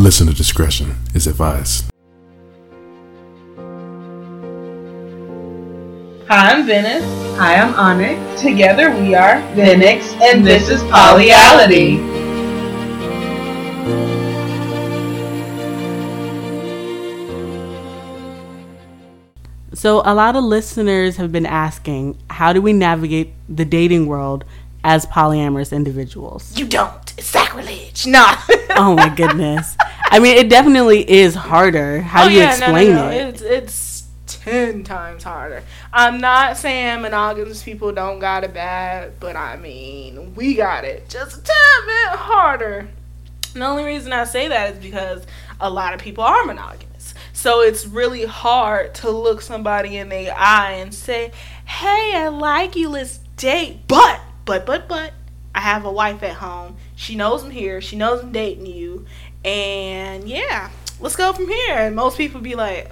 Listener discretion is advised. Hi, I'm Venice. Hi, I'm Onyx. Together we are Venix, and this is Polyality. So a lot of listeners have been asking, how do we navigate the dating world as polyamorous individuals? You don't. It's sacrilege. Nah. Oh my goodness. I mean, it definitely is harder. How do you explain it? It's 10 times harder. I'm not saying monogamous people don't got it bad, but I mean, we got it just a tad bit harder. And the only reason I say that is because a lot of people are monogamous. So it's really hard to look somebody in the eye and say, hey, I like you, let's date, but, I have a wife at home. She knows I'm here. She knows I'm dating you. And yeah, let's go from here. And most people be like,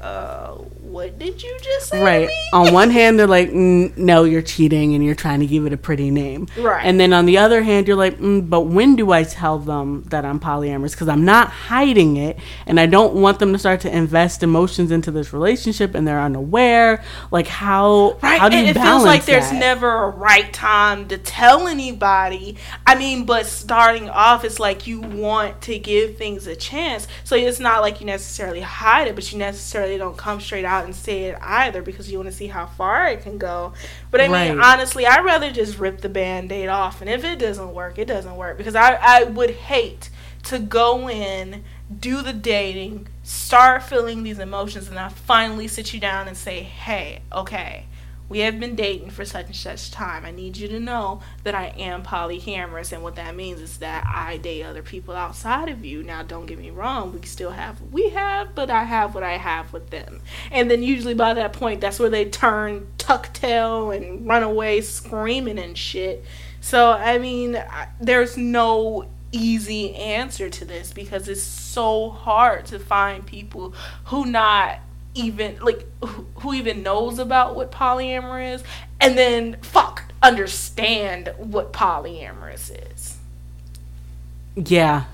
what did you just say? Right. On one hand, they're like, no, you're cheating and you're trying to give it a pretty name. Right. And then on the other hand, you're like, but when do I tell them that I'm polyamorous? Because I'm not hiding it. And I don't want them to start to invest emotions into this relationship and they're unaware. Like, how do you balance that? It feels like there's never a right time to tell anybody. I mean, but starting off, it's like you want to give things a chance. So it's not like you necessarily hide it, but you necessarily don't come straight out and say it either, because you want to see how far it can go. But I mean, honestly, I'd rather just rip the band-aid off, and if it doesn't work, it doesn't work, because I would hate to go in, do the dating, start feeling these emotions, and I finally sit you down and say, hey, okay, we have been dating for such and such time. I need you to know that I am polyamorous, and what that means is that I date other people outside of you. Now, don't get me wrong. We still have what we have, but I have what I have with them. And then usually by that point, that's where they turn tuck tail and run away screaming and shit. So, I mean, there's no easy answer to this, because it's so hard to find people who not even like who even knows about what polyamory is, and then understand what polyamorous is. Yeah,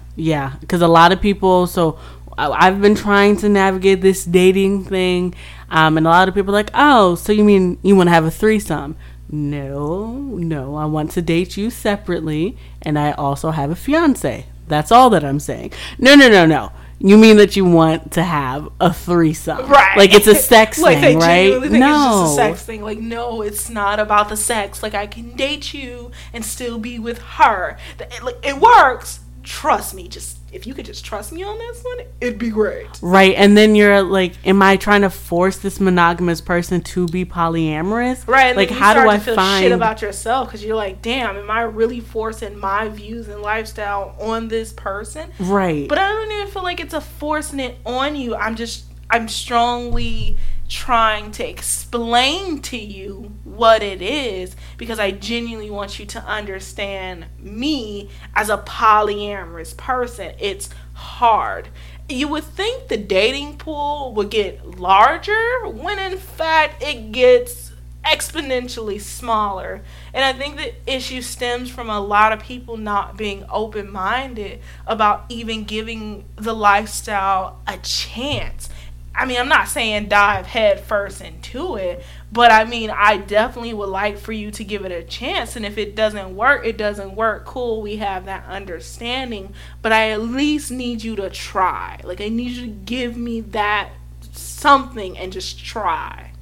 because a lot of people, so I've been trying to navigate this dating thing, and a lot of people are like, oh, so you mean you want to have a threesome? No, I want to date you separately, and I also have a fiance. That's all that I'm saying. No. You mean that you want to have a threesome. Right. Like, it's a sex thing, right? No. It's just a sex thing. Like, no, it's not about the sex. Like, I can date you and still be with her. It works. Trust me. Just, if you could just trust me on this one, it'd be great. Right. And then you're like, am I trying to force this monogamous person to be polyamorous? Right. And like, how do I feel shit about yourself? Because you're like, damn, am I really forcing my views and lifestyle on this person? Right. But I don't even feel like it's a forcing it on you. I'm strongly trying to explain to you what it is, because I genuinely want you to understand me as a polyamorous person. It's hard. You would think the dating pool would get larger, when in fact it gets exponentially smaller. And I think the issue stems from a lot of people not being open-minded about even giving the lifestyle a chance. I mean, I'm not saying dive head first into it, but I mean, I definitely would like for you to give it a chance. And if it doesn't work, it doesn't work. Cool, we have that understanding. But I at least need you to try. Like, I need you to give me that something and just try.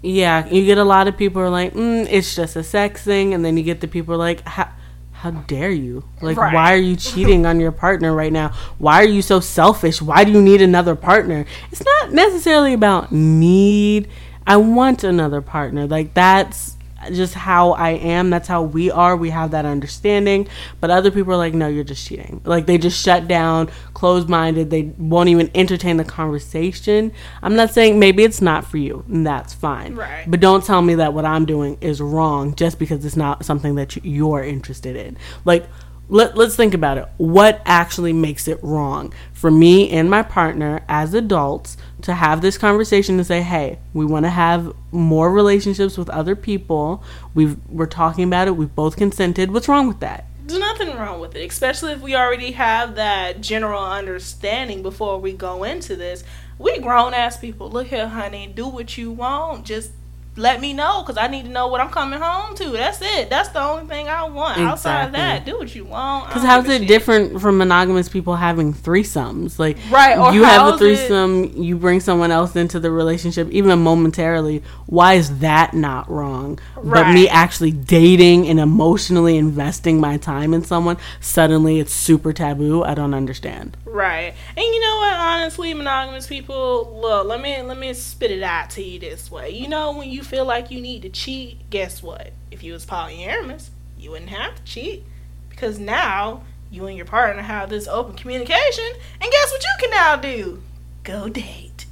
Yeah, you get a lot of people who are like, it's just a sex thing. And then you get the people like, how dare you? Like, right. Why are you cheating on your partner right now? Why are you so selfish? Why do you need another partner? It's not necessarily about need. I want another partner. Like, that's just how I am. That's how we are. We have that understanding. But other people are like, no, you're just cheating. Like, they just shut down, closed-minded. They won't even entertain the conversation. I'm not saying maybe it's not for you, and that's fine. Right. But don't tell me that what I'm doing is wrong just because it's not something that you're interested in. Like, let's think about it. What actually makes it wrong for me and my partner as adults to have this conversation and say, hey, we want to have more relationships with other people. We're talking about it. We've both consented. What's wrong with that? There's nothing wrong with it, especially if we already have that general understanding before we go into this. We grown ass people. Look here, honey, do what you want. Just let me know, because I need to know what I'm coming home to. That's it. That's the only thing I want. Exactly. Outside of that, do what you want. Because how's it different from monogamous people having threesomes? Like, right, or you have a threesome, you bring someone else into the relationship, even momentarily. Why is that not wrong? Right. But me actually dating and emotionally investing my time in someone, suddenly it's super taboo. I don't understand. Right. And you know what? Honestly, monogamous people, look, let me spit it out to you this way. You know, when you feel like you need to cheat, guess what? If you was polyamorous, you wouldn't have to cheat, because now you and your partner have this open communication, and guess what you can now do? Go date.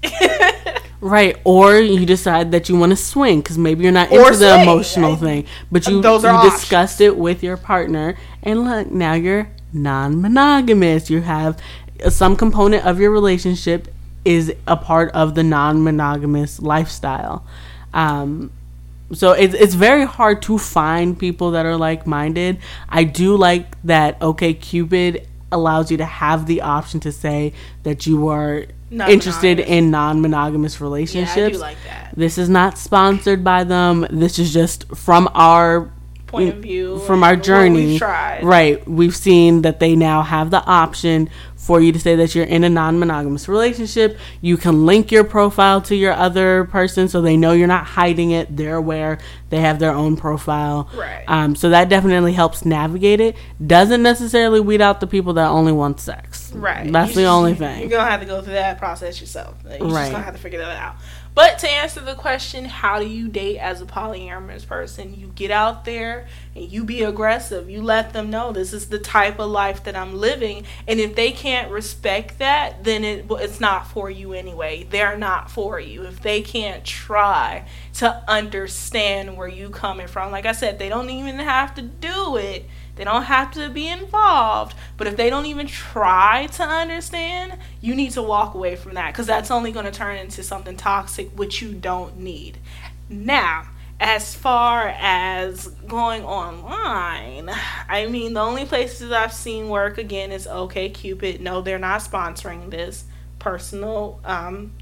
Right. Or you decide that you want to swing, because maybe you're not into the emotional thing, but you discussed it with your partner, and look, now you're non-monogamous. You have some component of your relationship is a part of the non-monogamous lifestyle. So it's very hard to find people that are like-minded. I do like that OkCupid allows you to have the option to say that you are interested in non-monogamous relationships. Yeah, I do like that. This is not sponsored by them. This is just from our point of view, from our journey. We've tried. Right. We've seen that they now have the option for you to say that you're in a non-monogamous relationship. You can link your profile to your other person so they know you're not hiding it. They're aware. They have their own profile. Right. So that definitely helps navigate it. Doesn't necessarily weed out the people that only want sex. Right. That's the only thing. You're going to have to go through that process yourself. You're just going to have to figure that out. But to answer the question, how do you date as a polyamorous person? You get out there and you be aggressive. You let them know this is the type of life that I'm living. And if they can't respect that, then it's not for you anyway. They're not for you. If they can't try to understand where you coming from, like I said, they don't even have to do it. They don't have to be involved. But if they don't even try to understand, you need to walk away from that, because that's only going to turn into something toxic, which you don't need. Now, as far as going online, I mean, the only places I've seen work, again, is OkCupid. No, they're not sponsoring this personal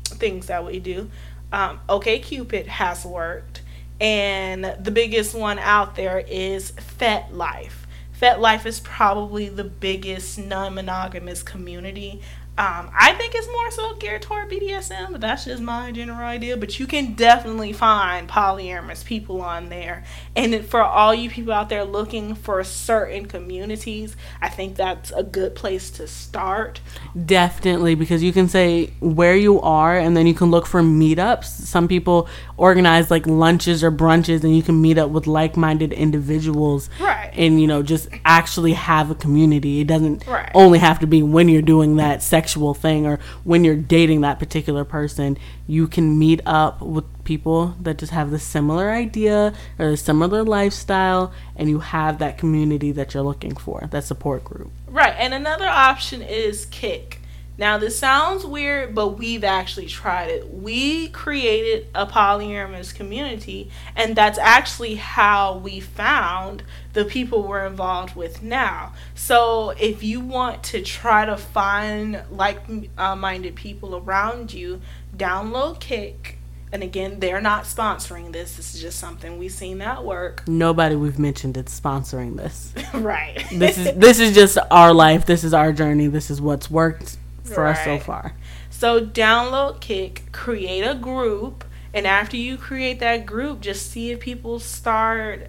things that we do. OkCupid has worked. And the biggest one out there is FetLife. FetLife is probably the biggest non-monogamous community. I think it's more so geared toward BDSM, but that's just my general idea. But you can definitely find polyamorous people on there. And for all you people out there looking for certain communities, I think that's a good place to start. Definitely, because you can say where you are, and then you can look for meetups. Some people organize like lunches or brunches, and you can meet up with like-minded individuals. Right. And, you know, just actually have a community. It doesn't only have to be when you're doing that sexual thing or when you're dating that particular person. You can meet up with people that just have the similar idea or the similar lifestyle, and you have that community that you're looking for, that support group. Right. And another option is Kick. Now, this sounds weird, but we've actually tried it. We created a polyamorous community, and that's actually how we found the people we're involved with now. So if you want to try to find like-minded people around you, download Kick. And again, they're not sponsoring this. This is just something we've seen that work. Nobody we've mentioned is sponsoring this. Right. This is just our life. This is our journey. This is what's worked for us so far. So download Kick, create a group, and after you create that group, just see if people start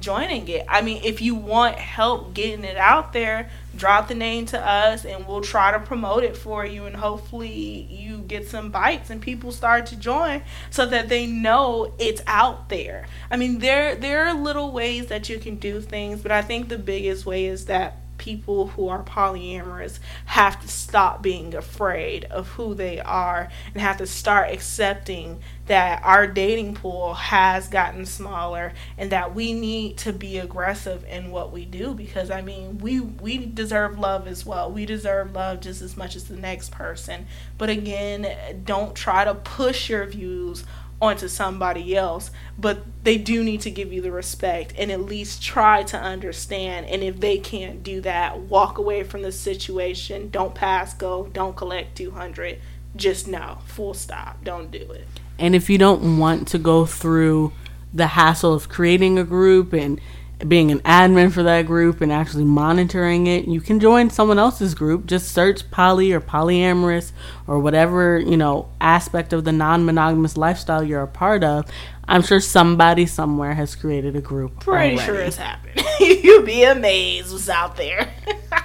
joining it. I mean, if you want help getting it out there, drop the name to us and we'll try to promote it for you, and hopefully you get some bites and people start to join so that they know it's out there. I mean, there are little ways that you can do things, but I think the biggest way is that people who are polyamorous have to stop being afraid of who they are and have to start accepting that our dating pool has gotten smaller and that we need to be aggressive in what we do, because I mean, we deserve love as well. We deserve love just as much as the next person. But again, don't try to push your views onto somebody else, but they do need to give you the respect and at least try to understand. And if they can't do that, walk away from the situation. Don't pass go, don't collect 200. Just no, full stop, don't do it. And if you don't want to go through the hassle of creating a group and being an admin for that group and actually monitoring it, you can join someone else's group. Just search poly or polyamorous or whatever, you know, aspect of the non-monogamous lifestyle you're a part of. I'm sure somebody somewhere has created a group. Pretty sure it's happened. You'd be amazed what's out there.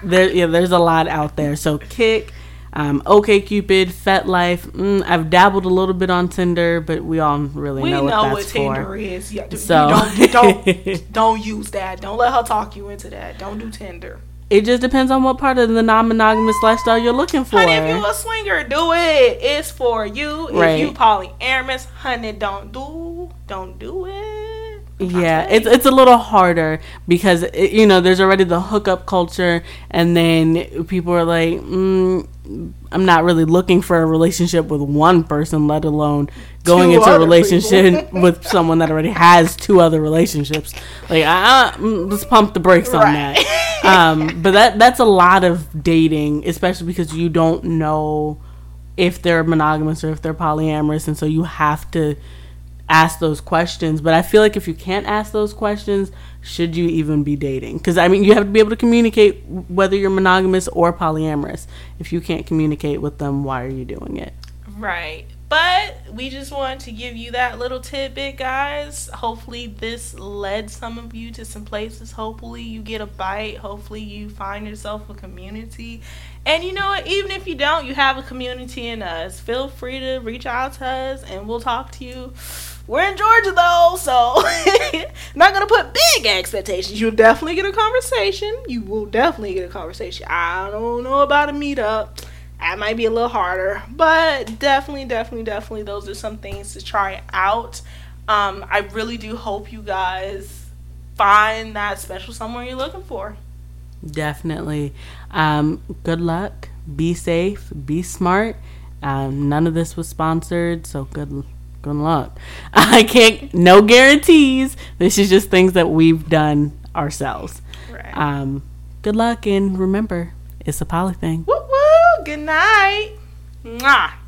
There's a lot out there. So Kick, OkCupid, FetLife. I've dabbled a little bit on Tinder, but we all know what Tinder is. Yeah, so don't use that. Don't let her talk you into that. Don't do Tinder. It just depends on what part of the non-monogamous lifestyle you're looking for. Honey, if you're a swinger, do it. It's for you. Right. If you polyamorous, honey, don't do it. Yeah, it's a little harder because, you know, there's already the hookup culture, and then people are like, I'm not really looking for a relationship with one person, let alone going into a relationship with someone that already has two other relationships. Like, let's pump the brakes on that. But that's a lot of dating, especially because you don't know if they're monogamous or if they're polyamorous, and so you have to ask those questions. But I feel like if you can't ask those questions, should you even be dating? Because I mean, you have to be able to communicate whether you're monogamous or polyamorous. If you can't communicate with them, why are you doing it? Right. But we just wanted to give you that little tidbit, guys. Hopefully this led some of you to some places. Hopefully you get a bite. Hopefully you find yourself a community. And you know what? Even if you don't, you have a community in us. Feel free to reach out to us and we'll talk to you. We're in Georgia, though, so not going to put big expectations. You'll definitely get a conversation. I don't know about a meetup. That might be a little harder, but definitely, those are some things to try out. I really do hope you guys find that special someone you're looking for. Definitely. Good luck. Be safe. Be smart. None of this was sponsored, so good luck. I can't, no guarantees. This is just things that we've done ourselves. Right. Good luck, and remember, it's a poly thing. Woo woo! Good night. Mwah.